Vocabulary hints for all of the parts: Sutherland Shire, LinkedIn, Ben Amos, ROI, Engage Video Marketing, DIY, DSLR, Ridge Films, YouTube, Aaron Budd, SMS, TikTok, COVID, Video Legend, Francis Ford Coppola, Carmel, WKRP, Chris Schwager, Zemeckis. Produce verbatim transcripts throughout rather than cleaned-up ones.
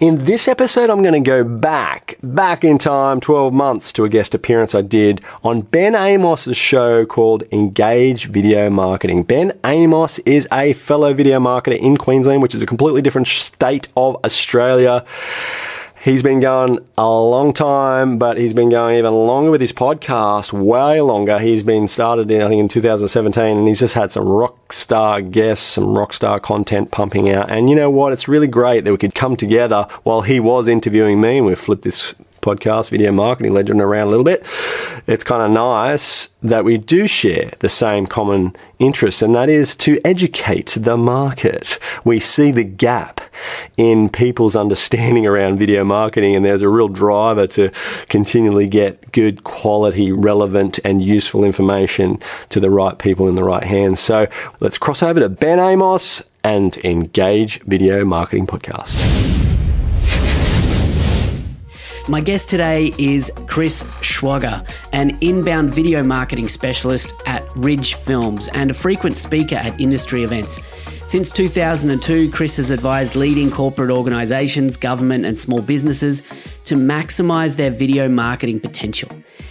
In this episode, I'm going to go back, back in time, twelve months, to a guest appearance I did on Ben Amos' show called Engage Video Marketing. Ben Amos is a fellow video marketer in Queensland, which is a completely different state of Australia. He's been going a long time, but he's been going even longer with his podcast, way longer. He's been started, in, I think, in two thousand seventeen, and he's just had some rock star guests, some rock star content pumping out. And you know what? It's really great that we could come together while he was interviewing me, and we flipped this podcast, Video Marketing Legend, around a little bit. It's kind of nice that we do share the same common interest, and that is to educate the market. We see the gap in people's understanding around video marketing, and there's a real driver to continually get good quality, relevant, and useful information to the right people in the right hands. So let's cross over to Ben Amos and Engage Video Marketing Podcast. My guest today is Chris Schwager, an inbound video marketing specialist at Ridge Films and a frequent speaker at industry events. Since two thousand two, Chris has advised leading corporate organisations, government and small businesses to maximise their video marketing potential.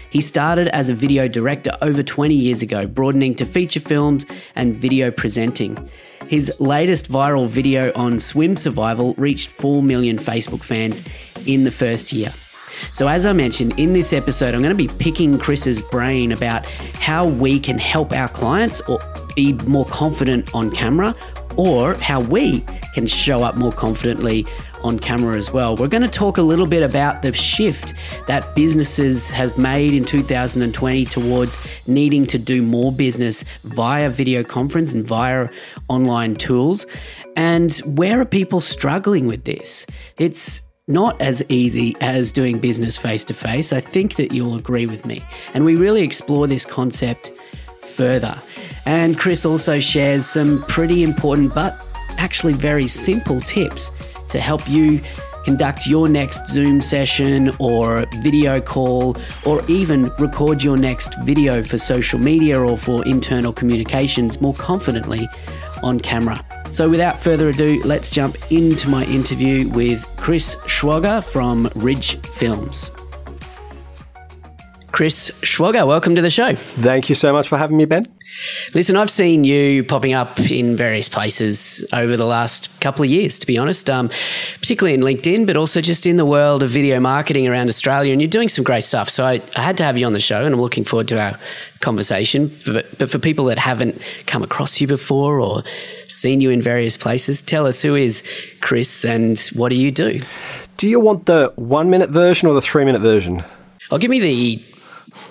He started as a video director over twenty years ago, broadening to feature films and video presenting. His latest viral video on swim survival reached four million Facebook fans in the first year. So as I mentioned, in this episode, I'm going to be picking Chris's brain about how we can help our clients or be more confident on camera, or how we can show up more confidently on camera as well. We're going to talk a little bit about the shift that businesses have made in two thousand twenty towards needing to do more business via video conference and via online tools. And where are people struggling with this? It's not as easy as doing business face-to-face. I think that you'll agree with me. And we really explore this concept further. And Chris also shares some pretty important but actually very simple tips to help you conduct your next Zoom session or video call, or even record your next video for social media or for internal communications more confidently on camera. So without further ado, let's jump into my interview with Chris Schwager from Ridge Films. Chris Schwager, welcome to the show. Thank you so much for having me, Ben. Listen, I've seen you popping up in various places over the last couple of years, to be honest, um, particularly in LinkedIn, but also just in the world of video marketing around Australia, and you're doing some great stuff. So I, I had to have you on the show, and I'm looking forward to our conversation. But, but for people that haven't come across you before or seen you in various places, tell us, who is Chris and what do you do? Do you want the one-minute version or the three-minute version? Oh, give me the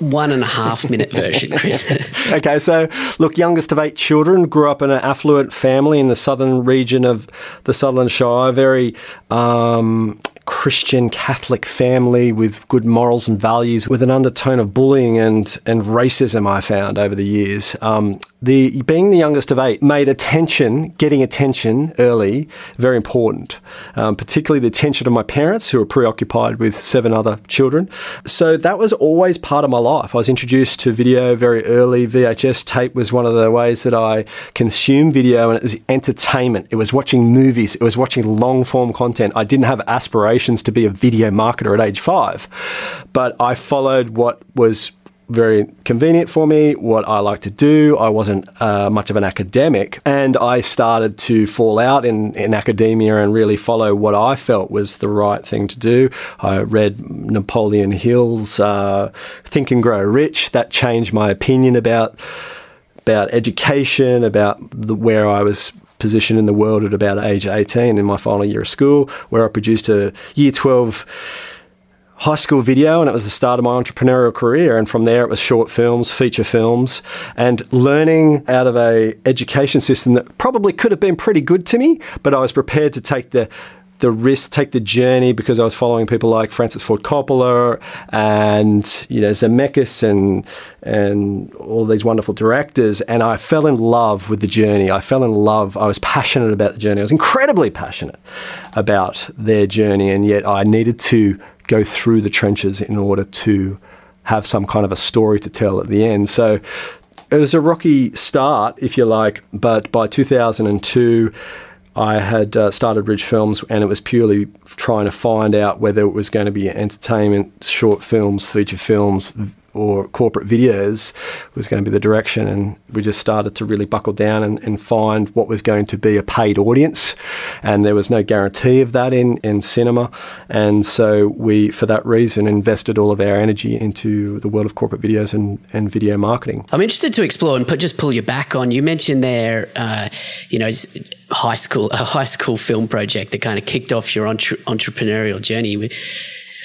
one and a half minute version, Chris. Okay, so look, youngest of eight children, grew up in an affluent family in the southern region of the Sutherland Shire, very um, Christian Catholic family with good morals and values, with an undertone of bullying and, and racism I found over the years. Um, the being the youngest of eight made attention, getting attention early, very important, um, particularly the attention of my parents, who were preoccupied with seven other children. So that was always part of my life. I was introduced to video very early. V H S tape was one of the ways that I consumed video, and it was entertainment. It was watching movies. It was watching long-form content. I didn't have aspirations to be a video marketer at age five, but I followed what was very convenient for me, what I like to do. I wasn't uh, much of an academic, and I started to fall out in, in academia and really follow what I felt was the right thing to do. I read Napoleon Hill's uh, Think and Grow Rich. That changed my opinion about, about education, about the, where I was positioned in the world at about age eighteen in my final year of school, where I produced a year twelve high school video, and it was the start of my entrepreneurial career. And from there, it was short films, feature films, and learning out of a education system that probably could have been pretty good to me, but I was prepared to take the the risk, take the journey, because I was following people like Francis Ford Coppola and, you know, Zemeckis and and all these wonderful directors. And I fell in love with the journey. I fell in love. I was passionate about the journey. I was incredibly passionate about their journey. And yet I needed to go through the trenches in order to have some kind of a story to tell at the end. So it was a rocky start, if you like, but by two thousand two, I had uh, started Ridge Films, and it was purely trying to find out whether it was going to be entertainment, short films, feature films, or corporate videos was going to be the direction. And we just started to really buckle down and, and find what was going to be a paid audience. And there was no guarantee of that in, in cinema. And so we, for that reason, invested all of our energy into the world of corporate videos and, and video marketing. I'm interested to explore and put, just pull you back on. You mentioned there, uh, you know, high school, a high school film project that kind of kicked off your entre- entrepreneurial journey.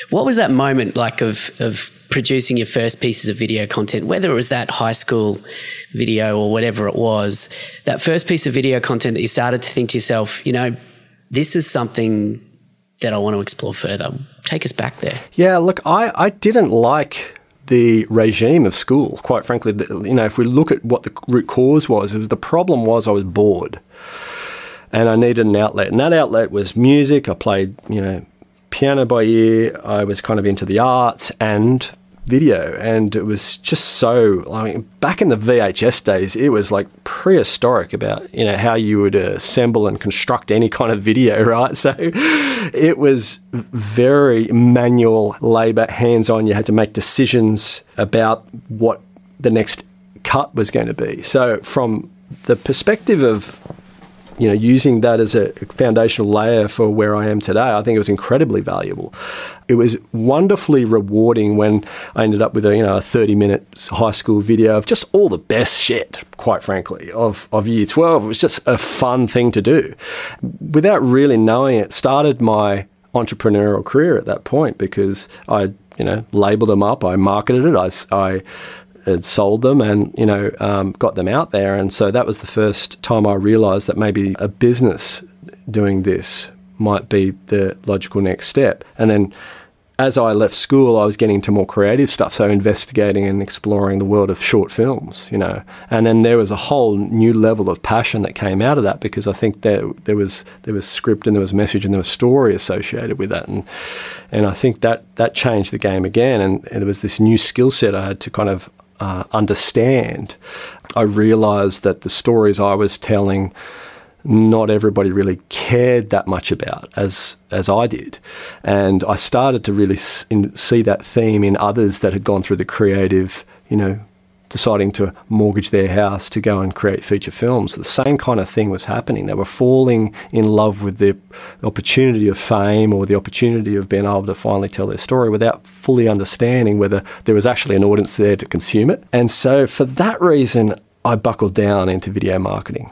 What was that moment like of, of, producing your first pieces of video content, whether it was that high school video or whatever it was, that first piece of video content that you started to think to yourself, you know, this is something that I want to explore further. Take us back there. Yeah, look, I, I didn't like the regime of school, quite frankly. The, you know, if we look at what the root cause was, it was the problem was I was bored and I needed an outlet. And that outlet was music. I played, you know, piano by ear. I was kind of into the arts and video, and it was just so, I mean, back in the V H S days, it was like prehistoric about, you know, how you would assemble and construct any kind of video, right? So it was very manual labor, hands-on. You had to make decisions about what the next cut was going to be. So from the perspective of, you know, using that as a foundational layer for where I am today, I think it was incredibly valuable. It was wonderfully rewarding when I ended up with a, you know, a thirty-minute high school video of just all the best shit, quite frankly, of, of year twelve. It was just a fun thing to do. Without really knowing it, started my entrepreneurial career at that point because I, you know, labelled them up, I marketed it, I, I had sold them and, you know, um, got them out there. And so that was the first time I realised that maybe a business doing this might be the logical next step. And then as I left school, I was getting into more creative stuff, so investigating and exploring the world of short films, you know. And then there was a whole new level of passion that came out of that because I think there there was there was script and there was message and there was story associated with that, and and I think that that changed the game again. And, and there was this new skill set I had to kind of Uh, understand. I realised that the stories I was telling, not everybody really cared that much about as as I did, and I started to really s- in, see that theme in others that had gone through the creative, you know, deciding to mortgage their house to go and create feature films. The same kind of thing was happening. They were falling in love with the opportunity of fame or the opportunity of being able to finally tell their story without fully understanding whether there was actually an audience there to consume it. And so for that reason, I buckled down into video marketing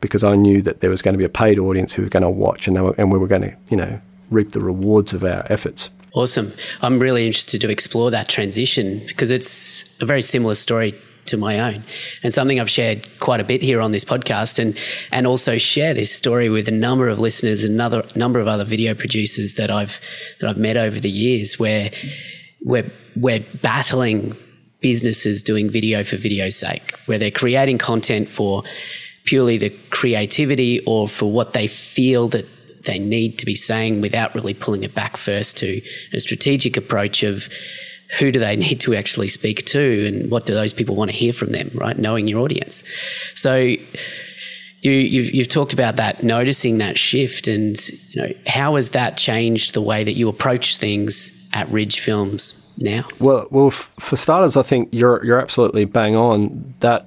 because I knew that there was going to be a paid audience who was going to watch and, they were, and we were going to, you know, reap the rewards of our efforts. Awesome. I'm really interested to explore that transition because it's a very similar story to my own and something I've shared quite a bit here on this podcast, and and also share this story with a number of listeners and another number of other video producers that I've that I've met over the years where we're we're battling businesses doing video for video's sake, where they're creating content for purely the creativity or for what they feel that they need to be saying without really pulling it back first to a strategic approach of who do they need to actually speak to and what do those people want to hear from them, right? Knowing your audience. So you, you've, you've talked about that, noticing that shift, and you know, how has that changed the way that you approach things at Ridge Films now? Well, well, f- for starters, I think you're you're absolutely bang on that.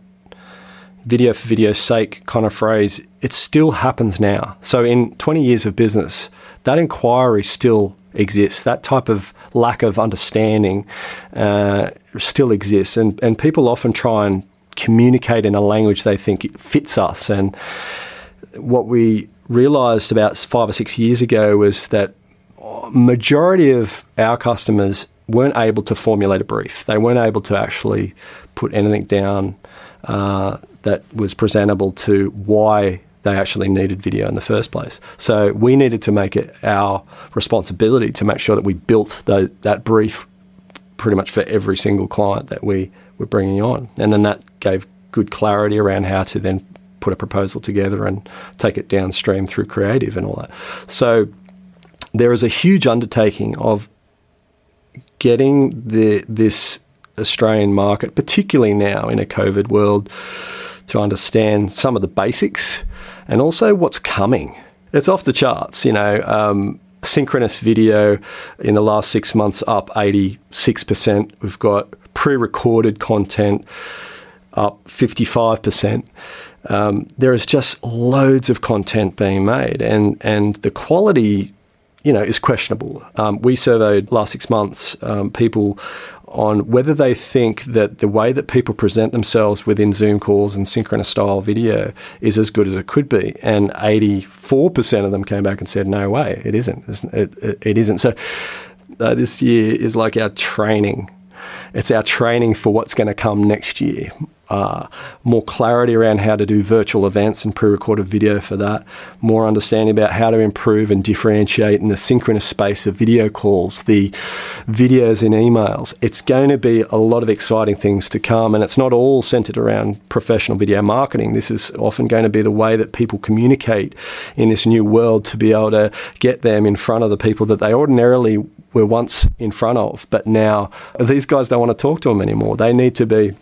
Video for video's sake kind of phrase, it still happens now. So in twenty years of business, that inquiry still exists. That type of lack of understanding uh, still exists. And, and people often try and communicate in a language they think fits us. And what we realised about five or six years ago was that majority of our customers weren't able to formulate a brief. They weren't able to actually put anything down uh, that was presentable to why they actually needed video in the first place. So we needed to make it our responsibility to make sure that we built the, that brief pretty much for every single client that we were bringing on. And then that gave good clarity around how to then put a proposal together and take it downstream through creative and all that. So there is a huge undertaking of getting the this Australian market, particularly now in a COVID world, to understand some of the basics and also what's coming. it's off the charts, you know. Um, synchronous video in the last six months up eighty-six percent. We've got pre-recorded content up fifty-five percent. Um, there is just loads of content being made, and, and the quality, you know, is questionable. Um, we surveyed last six months um, people on whether they think that the way that people present themselves within Zoom calls and synchronous style video is as good as it could be. And eighty-four percent of them came back and said, no way, it isn't. It, it, it isn't. So uh, this year is like our training. It's our training for what's going to come next year. Uh, more clarity around how to do virtual events and pre-recorded video for that, more understanding about how to improve and differentiate in the synchronous space of video calls, the videos in emails. It's going to be a lot of exciting things to come, and it's not all centered around professional video marketing. This is often going to be the way that people communicate in this new world, to be able to get them in front of the people that they ordinarily were once in front of, but now these guys don't want to talk to them anymore. They need to be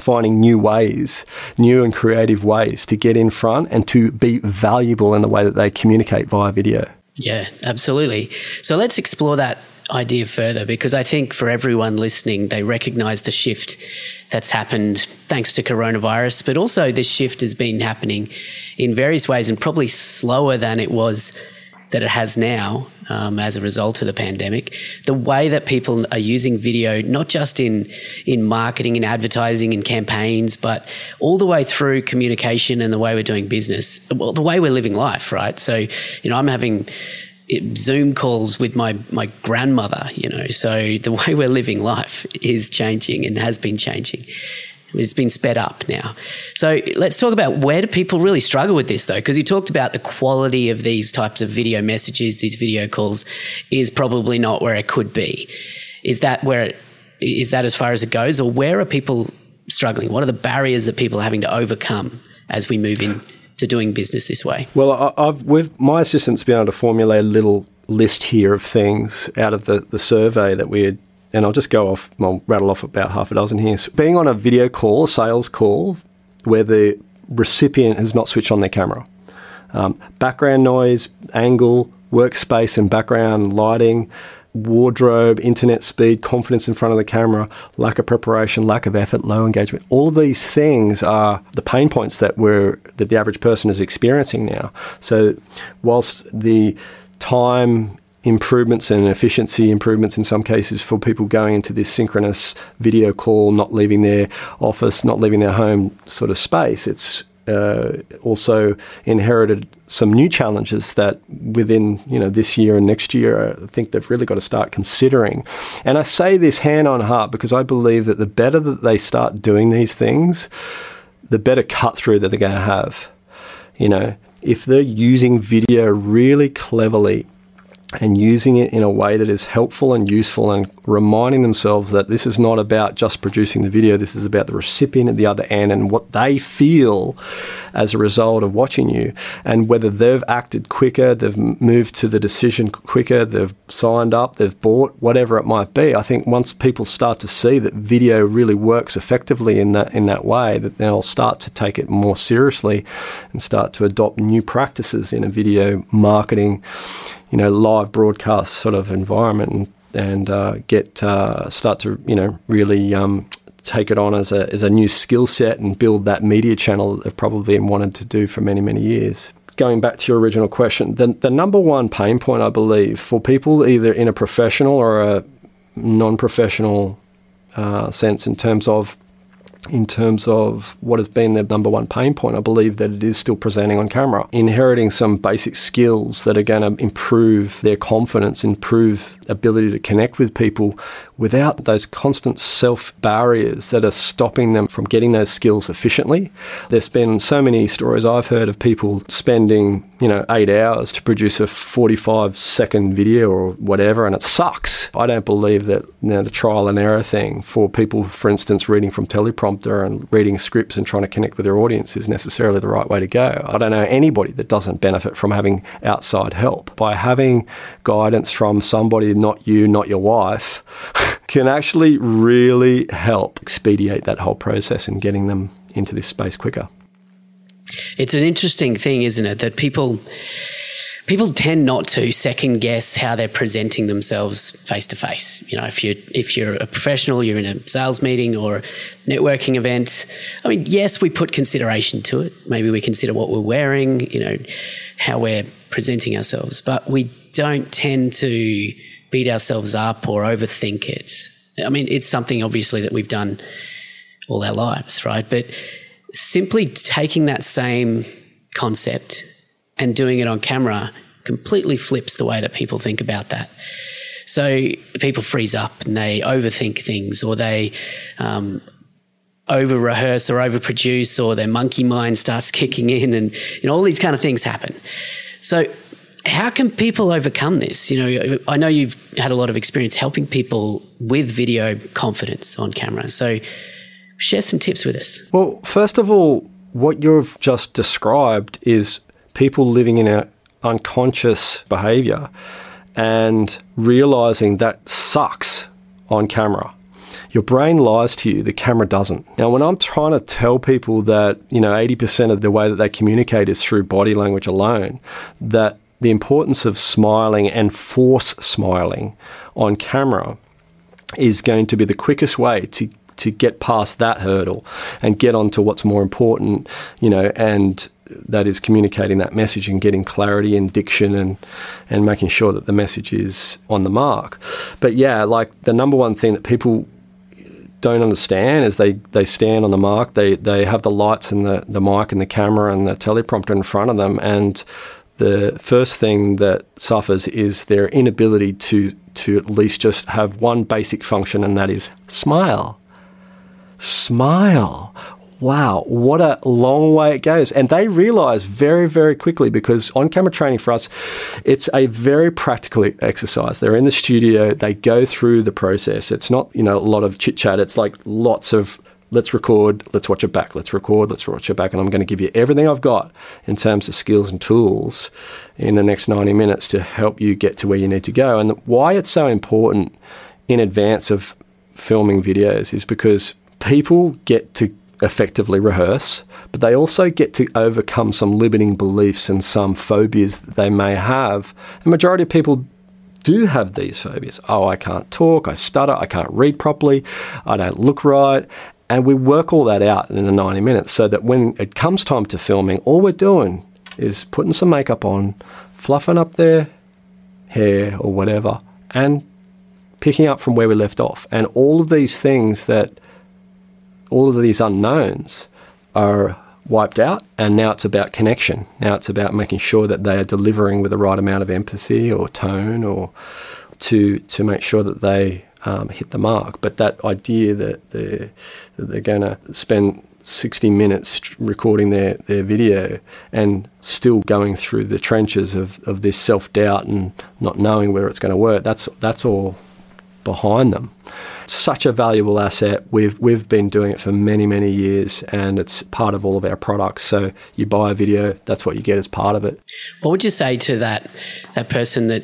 finding new ways, new and creative ways to get in front and to be valuable in the way that they communicate via video. Yeah, absolutely. So let's explore that idea further, because I think for everyone listening, they recognize the shift that's happened thanks to coronavirus, but also this shift has been happening in various ways and probably slower than it was that it has now um, as a result of the pandemic. The way that people are using video, not just in in marketing and advertising and campaigns, but all the way through communication and the way we're doing business, well, the way we're living life, right? So, you know, I'm having Zoom calls with my, my grandmother, you know, so the way we're living life is changing and has been changing. It's been sped up now. So let's talk about where do people really struggle with this, though, because you talked about the quality of these types of video messages, these video calls, is probably not where it could be. Is that where it, is that as far as it goes, or where are people struggling? What are the barriers that people are having to overcome as we move into doing business this way? Well, I've, we've, my assistant's been able to formulate a little list here of things out of the, the survey that we had. And I'll just go off, I'll rattle off about half a dozen here. So being on a video call, a sales call, where the recipient has not switched on their camera. Um, background noise, angle, workspace and background lighting, wardrobe, internet speed, confidence in front of the camera, lack of preparation, lack of effort, low engagement. All of these things are the pain points that we're, that the average person is experiencing now. So whilst the time improvements and efficiency improvements in some cases for people going into this synchronous video call, not leaving their office, not leaving their home sort of space, it's uh, also inherited some new challenges that within, you know, this year and next year, I think they've really got to start considering. And I say this hand on heart because I believe that the better that they start doing these things, the better cut through that they're going to have. You know, if they're using video really cleverly and using it in a way that is helpful and useful, and reminding themselves that this is not about just producing the video, this is about the recipient at the other end and what they feel as a result of watching you, and whether they've acted quicker, they've moved to the decision quicker, they've signed up, they've bought, whatever it might be. I think once people start to see that video really works effectively in that, in that way, that they'll start to take it more seriously and start to adopt new practices in a video marketing, you know, live broadcast sort of environment, and, and uh, get uh, start to, you know, really um, take it on as a as a new skill set and build that media channel that they've probably wanted to do for many, many years. Going back to your original question, the, the number one pain point, I believe, for people either in a professional or a non-professional uh, sense in terms of in terms of what has been their number one pain point, I believe that it is still presenting on camera. Inheriting some basic skills that are going to improve their confidence, improve ability to connect with people without those constant self barriers that are stopping them from getting those skills efficiently. There's been so many stories I've heard of people spending, you know, eight hours to produce a forty-five second video or whatever, and it sucks. I don't believe that, you know, the trial and error thing for people, for instance, reading from teleprompter and reading scripts and trying to connect with their audience is necessarily the right way to go. I don't know anybody that doesn't benefit from having outside help. By having guidance from somebody, not you, not your wife, can actually really help expedite that whole process and getting them into this space quicker. It's an interesting thing, isn't it, that people people tend not to second guess how they're presenting themselves face to face. You know, if you if you're a professional, you're in a sales meeting or a networking event. I mean, yes, we put consideration to it. Maybe we consider what we're wearing, you know, how we're presenting ourselves, but we don't tend to beat ourselves up or overthink it. I mean, it's something obviously that we've done all our lives, right? But simply taking that same concept and doing it on camera completely flips the way that people think about that. So people freeze up and they overthink things, or they um, over-rehearse or over-produce, or their monkey mind starts kicking in, and you know all these kind of things happen. So how can people overcome this? You know, I know you've had a lot of experience helping people with video confidence on camera. So share some tips with us. Well, first of all, what you've just described is people living in an unconscious behaviour and realising that sucks on camera. Your brain lies to you, the camera doesn't. Now, when I'm trying to tell people that, you know, eighty percent of the way that they communicate is through body language alone, that the importance of smiling and force smiling on camera is going to be the quickest way to to get past that hurdle and get on to what's more important, you know, and that is communicating that message and getting clarity and diction and, and making sure that the message is on the mark. But yeah, like the number one thing that people don't understand is they, they stand on the mark, they they have the lights and the, the mic and the camera and the teleprompter in front of them, and the first thing that suffers is their inability to to at least just have one basic function, and that is smile. Smile. Wow, what a long way it goes. And they realise very, very quickly, because on-camera training for us, it's a very practical exercise. They're in the studio, they go through the process. It's not, you know, a lot of chit-chat. It's like lots of, let's record, let's watch it back, let's record, let's watch it back, and I'm going to give you everything I've got in terms of skills and tools in the next ninety minutes to help you get to where you need to go. And why it's so important in advance of filming videos is because people get to effectively rehearse, but they also get to overcome some limiting beliefs and some phobias that they may have. The majority of people do have these phobias. Oh, I can't talk, I stutter, I can't read properly, I don't look right. And we work all that out in the ninety minutes so that when it comes time to filming, all we're doing is putting some makeup on, fluffing up their hair or whatever, and picking up from where we left off. And all of these things that all of these unknowns are wiped out, and now it's about connection. Now it's about making sure that they are delivering with the right amount of empathy or tone, or to to make sure that they um, hit the mark. But that idea that they're, that they're going to spend sixty minutes recording their, their video and still going through the trenches of, of this self-doubt and not knowing whether it's going to work, that's that's all behind them. Such a valuable asset. We've we've been doing it for many, many years, and it's part of all of our products. So you buy a video, that's what you get as part of it. What would you say to that that person that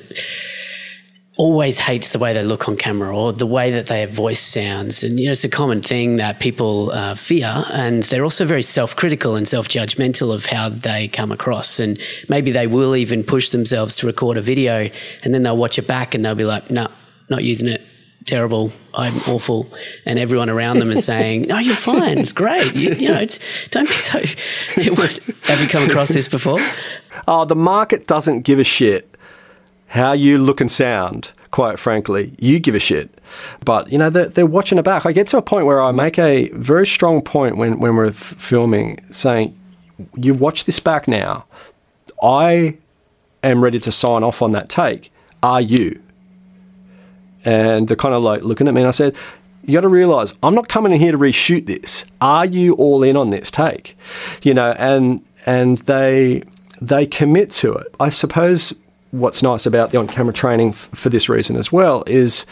always hates the way they look on camera or the way that their voice sounds? And you know, it's a common thing that people uh, fear, and they're also very self-critical and self-judgmental of how they come across. And maybe they will even push themselves to record a video, and then they'll watch it back and they'll be like, no, not using it. Terrible, I'm awful, and everyone around them is saying, no, you're fine, it's great, you, you know, it's, don't be so... Have you come across this before? Oh, the market doesn't give a shit how you look and sound, quite frankly. You give a shit. But, you know, they're, they're watching it back. I get to a point where I make a very strong point when, when we're f- filming, saying, you watch this back now. I am ready to sign off on that take. Are you? And they're kind of like looking at me, and I said, you got to realize I'm not coming in here to reshoot this. Are you all in on this take? You know, and and they they commit to it. I suppose what's nice about the on-camera training f- for this reason as well is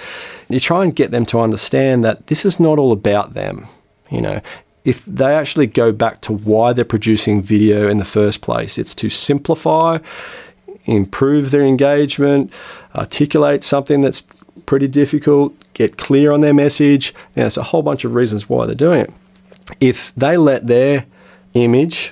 you try and get them to understand that this is not all about them. You know, if they actually go back to why they're producing video in the first place, it's to simplify, improve their engagement, articulate something that's pretty difficult, get clear on their message. Now, there's a whole bunch of reasons why they're doing it. If they let their image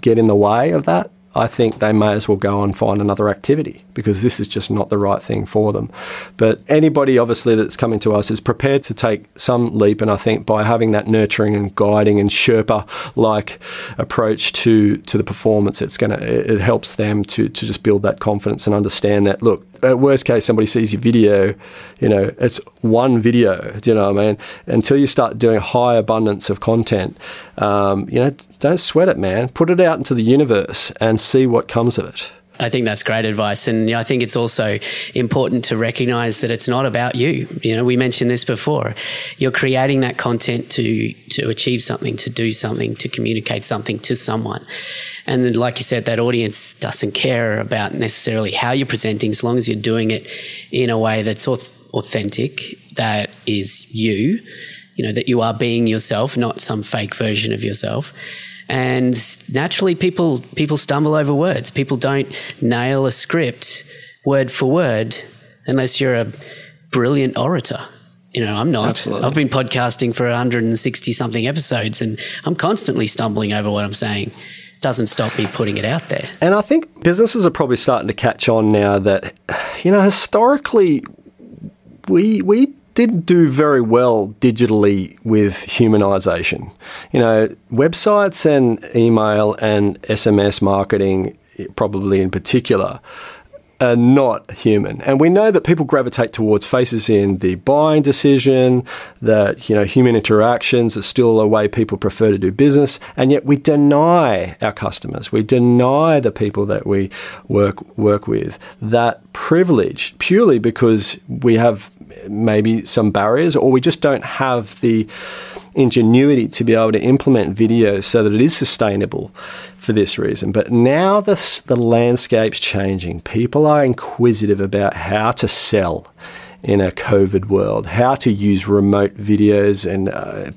get in the way of that, I think they may as well go and find another activity because this is just not the right thing for them. But anybody obviously that's coming to us is prepared to take some leap, and I think by having that nurturing and guiding and Sherpa-like approach to, to the performance, it's gonna it helps them to, to just build that confidence and understand that, look, at worst case, somebody sees your video, you know, it's one video, do you know what I mean? Until you start doing high abundance of content, um, you know, don't sweat it, man. Put it out into the universe and see what comes of it. I think that's great advice. And you know, I think it's also important to recognize that it's not about you. You know, we mentioned this before. You're creating that content to to achieve something, to do something, to communicate something to someone. And then, like you said, that audience doesn't care about necessarily how you're presenting as long as you're doing it in a way that's authentic, that is you, you know, that you are being yourself, not some fake version of yourself. And naturally, people people stumble over words. People don't nail a script word for word unless you're a brilliant orator. You know, I'm not. Absolutely. I've been podcasting for one hundred sixty-something episodes and I'm constantly stumbling over what I'm saying. Doesn't stop me putting it out there. And I think businesses are probably starting to catch on now that, you know, historically, we we... didn't do very well digitally with humanization. You know, websites and email and S M S marketing, probably in particular, are not human. And we know that people gravitate towards faces in the buying decision, that, you know, human interactions are still a way people prefer to do business. And yet we deny our customers, we deny the people that we work work with that privilege purely because we have maybe some barriers, or we just don't have the ingenuity to be able to implement video so that it is sustainable for this reason. But now the, the landscape's changing. People are inquisitive about how to sell in a COVID world, how to use remote videos and uh,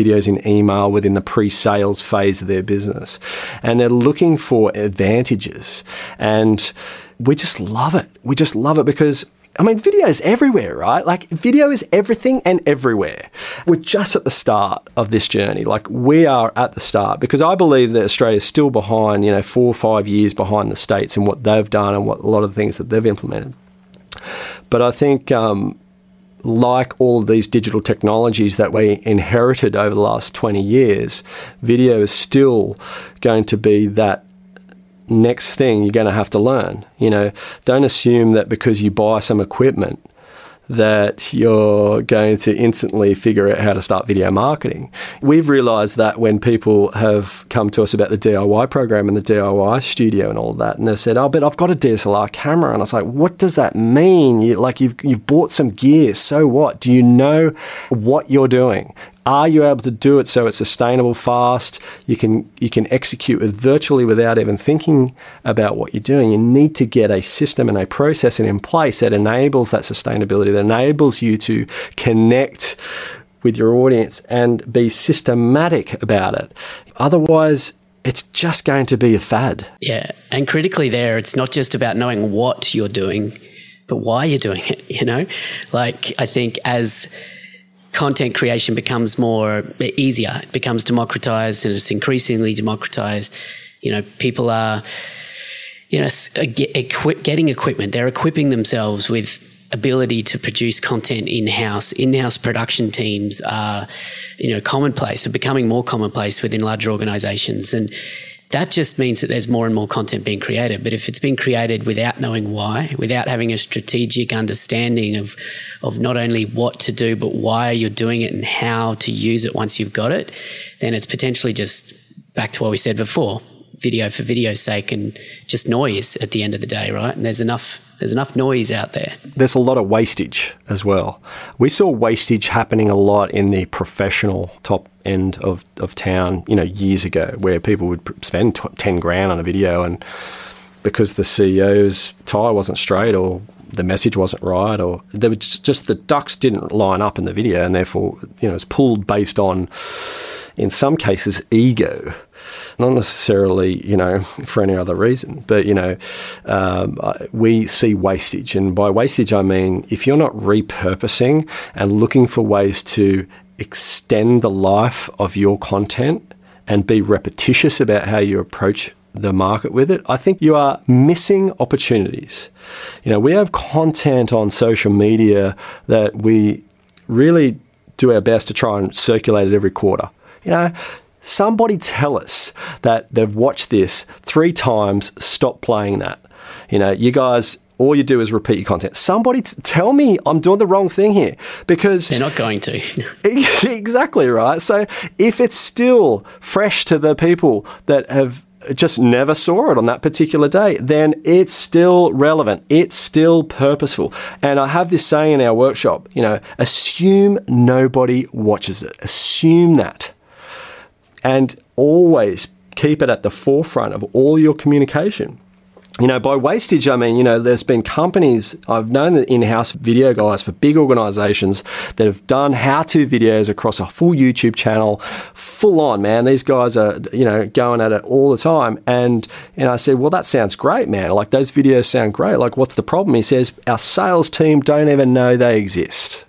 videos in email within the pre-sales phase of their business. And they're looking for advantages. And we just love it. We just love it because, I mean, video is everywhere, right? Like, video is everything and everywhere. We're just at the start of this journey. Like, we are at the start because I believe that Australia is still behind, you know, four or five years behind the States and what they've done and what a lot of the things that they've implemented. But I think, um, like all of these digital technologies that we inherited over the last twenty years, video is still going to be that next thing you're going to have to learn. You know, don't assume that because you buy some equipment that you're going to instantly figure out how to start video marketing. We've realized that when people have come to us about the D I Y program and the D I Y studio and all that, and they've said, oh, but I've got a D S L R camera. And I was like, what does that mean? You, like, you've, you've bought some gear, so what? Do you know what you're doing? Are you able to do it so it's sustainable, fast? You can you can execute it virtually without even thinking about what you're doing. You need to get a system and a process in place that enables that sustainability, that enables you to connect with your audience and be systematic about it. Otherwise, it's just going to be a fad. Yeah, and critically there, it's not just about knowing what you're doing, but why you're doing it, you know? Like, I think as content creation becomes more easier, it becomes democratized, and it's increasingly democratized. You know, people are, you know, equip, getting equipment. They're equipping themselves with ability to produce content in-house. In-house production teams are, you know, commonplace, are becoming more commonplace within larger organizations. And that just means that there's more and more content being created. But if it's being created without knowing why, without having a strategic understanding of of not only what to do, but why you're doing it and how to use it once you've got it, then it's potentially just back to what we said before, video for video's sake and just noise at the end of the day, right? And there's enough there's enough noise out there. There's a lot of wastage as well. We saw wastage happening a lot in the professional top end of, of town, you know, years ago, where people would spend ten grand on a video, and because the C E O's tie wasn't straight or the message wasn't right, or there were just, just the ducks didn't line up in the video, and therefore, you know, it's pulled based on, in some cases, ego. Not necessarily, you know, for any other reason, but, you know, um, we see wastage. And by wastage, I mean, if you're not repurposing and looking for ways to extend the life of your content and be repetitious about how you approach the market with it, I think you are missing opportunities. You know, we have content on social media that we really do our best to try and circulate it every quarter. You know, somebody tell us that they've watched this three times, stop playing that. You know, you guys, all you do is repeat your content. Somebody t- tell me I'm doing the wrong thing here, because they're not going to. Exactly right. So if it's still fresh to the people that have just never saw it on that particular day, then it's still relevant. It's still purposeful. And I have this saying in our workshop, you know, assume nobody watches it. Assume that. And always keep it at the forefront of all your communication. You know, by wastage, I mean, you know, there's been companies, I've known the in-house video guys for big organizations that have done how-to videos across a full YouTube channel, full on, man. These guys are, you know, going at it all the time. And, and I said, well, that sounds great, man. Like, those videos sound great. Like, what's the problem? He says, our sales team don't even know they exist.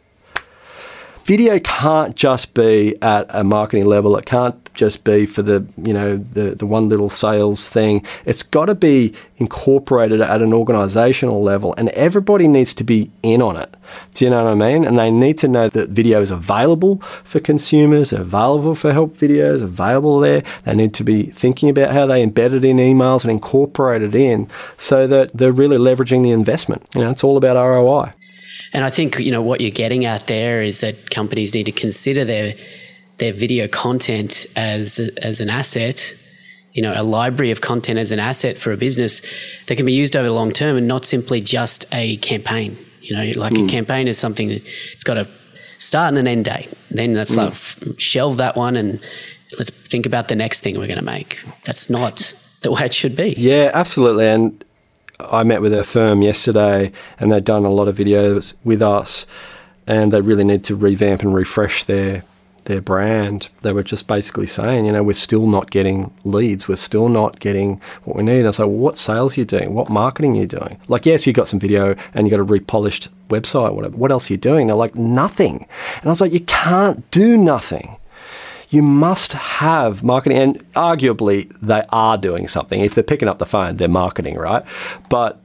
Video can't just be at a marketing level. It can't just be for the, you know, the, the one little sales thing. It's got to be incorporated at an organizational level, and everybody needs to be in on it. Do you know what I mean? And they need to know that video is available for consumers, available for help videos, available there. They need to be thinking about how they embed it in emails and incorporate it in so that they're really leveraging the investment. You know, it's all about R O I. And I think, you know, what you're getting at there is that companies need to consider their their video content as as an asset, you know, a library of content as an asset for a business that can be used over the long term, and not simply just a campaign. You know, like mm. a campaign is something that it's got a start and an end date. Then that's mm. like, shelve that one and let's think about the next thing we're going to make. That's not the way it should be. Yeah, absolutely. And I met with a firm yesterday, and they've done a lot of videos with us, and they really need to revamp and refresh their their brand. They were just basically saying, you know, we're still not getting leads. We're still not getting what we need. And I was like, well, what sales are you doing? What marketing are you doing? Like, yes, you got some video and you got a repolished website, whatever. What else are you doing? They're like, nothing. And I was like, you can't do nothing. You must have marketing, and arguably they are doing something. If they're picking up the phone, they're marketing, right? But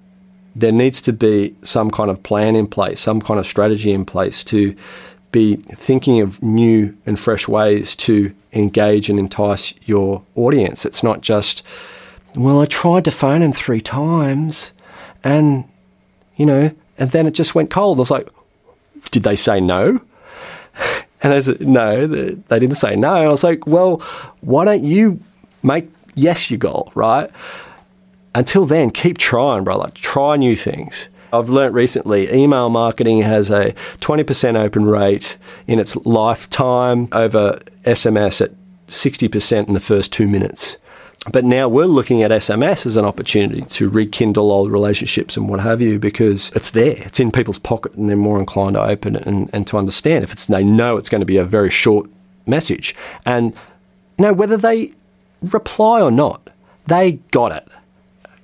there needs to be some kind of plan in place, some kind of strategy in place to be thinking of new and fresh ways to engage and entice your audience. It's not just, well, I tried to phone him three times and, you know, and then it just went cold. I was like, did they say no? And they said, no, they didn't say no. And I was like, well, why don't you make yes your goal, right? Until then, keep trying, brother. Try new things. I've learnt recently, email marketing has a twenty percent open rate in its lifetime over S M S at sixty percent in the first two minutes. But now we're looking at S M S as an opportunity to rekindle old relationships and what have you, because it's there. It's in people's pocket, and they're more inclined to open it and, and to understand if it's, they know it's going to be a very short message. And you know, whether they reply or not, they got it.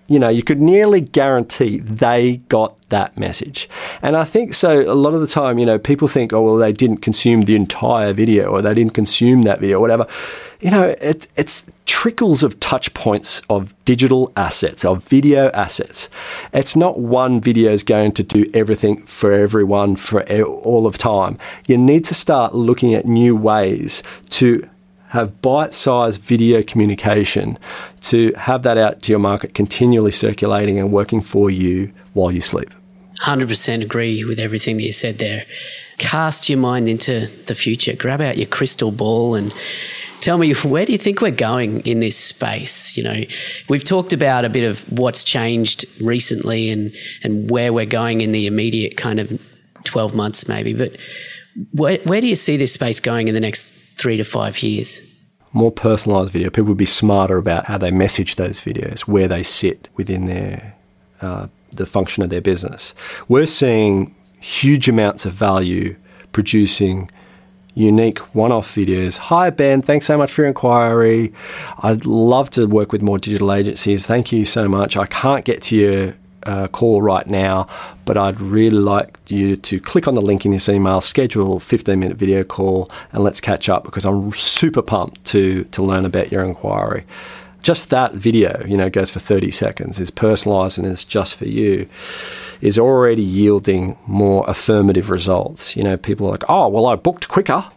You know, you could nearly guarantee they got that message. And I think so a lot of the time, you know, people think, oh, well, they didn't consume the entire video, or they didn't consume that video, or whatever. You know, it, it's trickles of touch points of digital assets, of video assets. It's not one video is going to do everything for everyone for all of time. You need to start looking at new ways to have bite-sized video communication, to have that out to your market, continually circulating and working for you while you sleep. one hundred percent agree with everything that you said there. Cast your mind into the future. Grab out your crystal ball and tell me, where do you think we're going in this space? You know, we've talked about a bit of what's changed recently and, and where we're going in the immediate kind of twelve months maybe, but where, where do you see this space going in the next three to five years? More personalised video. People would be smarter about how they message those videos, where they sit within their uh, the function of their business. We're seeing huge amounts of value producing unique one-off videos. Hi, Ben. Thanks so much for your inquiry. I'd love to work with more digital agencies. Thank you so much. I can't get to your uh, call right now, but I'd really like you to click on the link in this email, schedule a fifteen-minute video call, and let's catch up, because I'm super pumped to, to learn about your inquiry. just that video, you know, goes for thirty seconds, is personalized and is just for you, is already yielding more affirmative results. You know, people are like, oh, well, I booked quicker.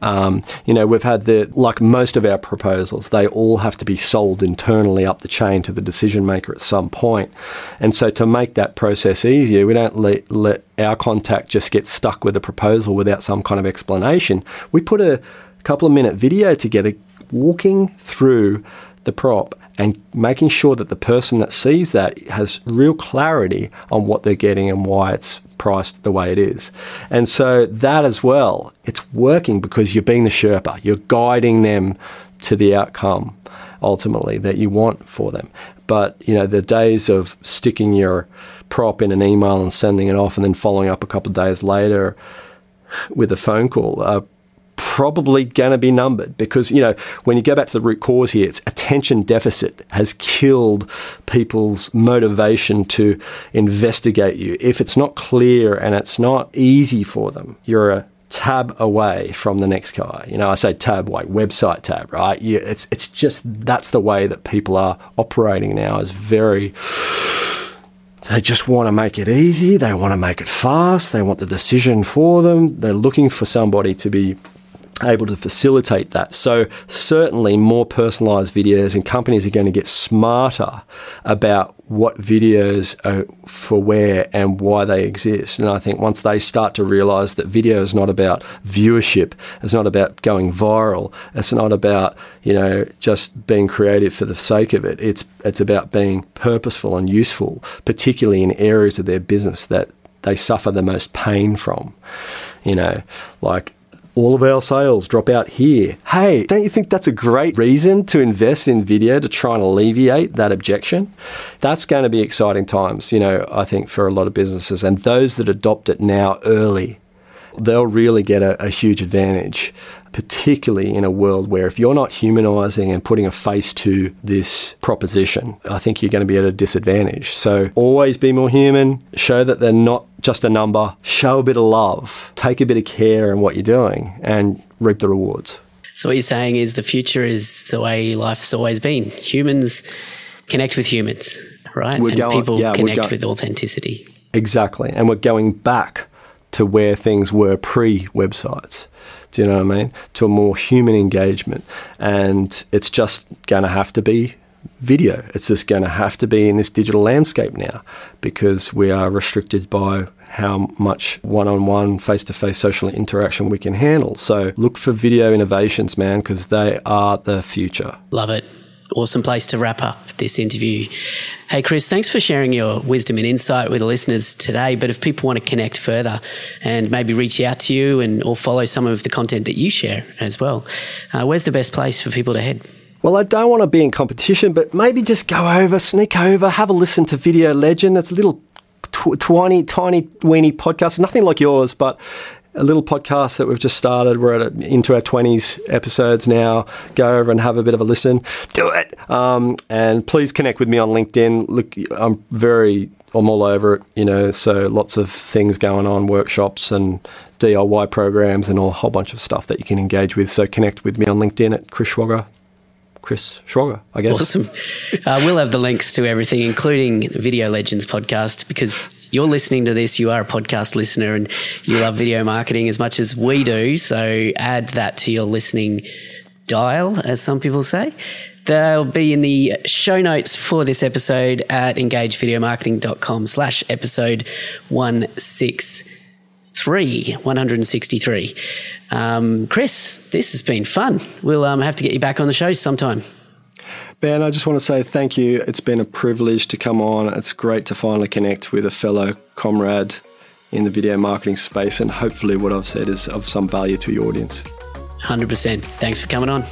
Um, you know, we've had the, like most of our proposals, they all have to be sold internally up the chain to the decision maker at some point. And so to make that process easier, we don't let, let our contact just get stuck with a proposal without some kind of explanation. We put a couple of minute video together walking through the prop and making sure that the person that sees that has real clarity on what they're getting and why it's priced the way it is. And so that as well, it's working because you're being the Sherpa, you're guiding them to the outcome ultimately that you want for them. But, you know, the days of sticking your prop in an email and sending it off and then following up a couple of days later with a phone call are probably going to be numbered, because, you know, when you go back to the root cause here, it's attention deficit has killed people's motivation to investigate you. If it's not clear and it's not easy for them, you're a tab away from the next guy. You know, I say tab like website tab, right? You, it's, it's just, that's the way that people are operating now, is very... They just want to make it easy. They want to make it fast. They want the decision for them. They're looking for somebody to be able to facilitate that. So certainly more personalized videos, and companies are going to get smarter about what videos are for where and why they exist. And I think once they start to realize that video is not about viewership, it's not about going viral, it's not about, you know, just being creative for the sake of it. It's it's about being purposeful and useful, particularly in areas of their business that they suffer the most pain from. You know, like, all of our sales drop out here. Hey, don't you think that's a great reason to invest in video to try and alleviate that objection? That's going to be exciting times, you know, I think, for a lot of businesses. And those that adopt it now early, they'll really get a, a huge advantage, particularly in a world where if you're not humanizing and putting a face to this proposition, I think you're going to be at a disadvantage. So always be more human, show that they're not just a number, show a bit of love, take a bit of care in what you're doing, and reap the rewards. So what you're saying is the future is the way life's always been. Humans connect with humans, right? We're and going, people yeah, connect we're go- with authenticity. Exactly. And we're going back to where things were pre-websites. Do you know what I mean? To a more human engagement. And it's just going to have to be video. It's just going to have to be in this digital landscape now, because we are restricted by how much one-on-one, face-to-face social interaction we can handle. So look for video innovations, man, because they are the future. Love it. Awesome place to wrap up this interview. Hey, Chris, thanks for sharing your wisdom and insight with the listeners today. But if people want to connect further and maybe reach out to you and or follow some of the content that you share as well, uh, where's the best place for people to head? Well, I don't want to be in competition, but maybe just go over, sneak over, have a listen to Video Legend. It's a little tw- tiny, tiny, weeny podcast, nothing like yours, but a little podcast that we've just started. We're at a, into our twenties episodes now. Go over and have a bit of a listen. Do it. Um, and please connect with me on LinkedIn. Look, I'm very, I'm all over it, you know, so lots of things going on, workshops and D I Y programs and all, a whole bunch of stuff that you can engage with. So connect with me on LinkedIn at Chris Schwager. Chris Schwager, I guess. Awesome. Uh, we'll have the links to everything, including Video Legends podcast, because you're listening to this, you are a podcast listener and you love video marketing as much as we do. So add that to your listening dial, as some people say. They'll be in the show notes for this episode at engagevideomarketing.com slash episode 163, 163. Um, Chris, this has been fun. We'll um, have to get you back on the show sometime. Ben, I just want to say thank you. It's been a privilege to come on. It's great to finally connect with a fellow comrade in the video marketing space, and hopefully what I've said is of some value to your audience. one hundred percent. Thanks for coming on.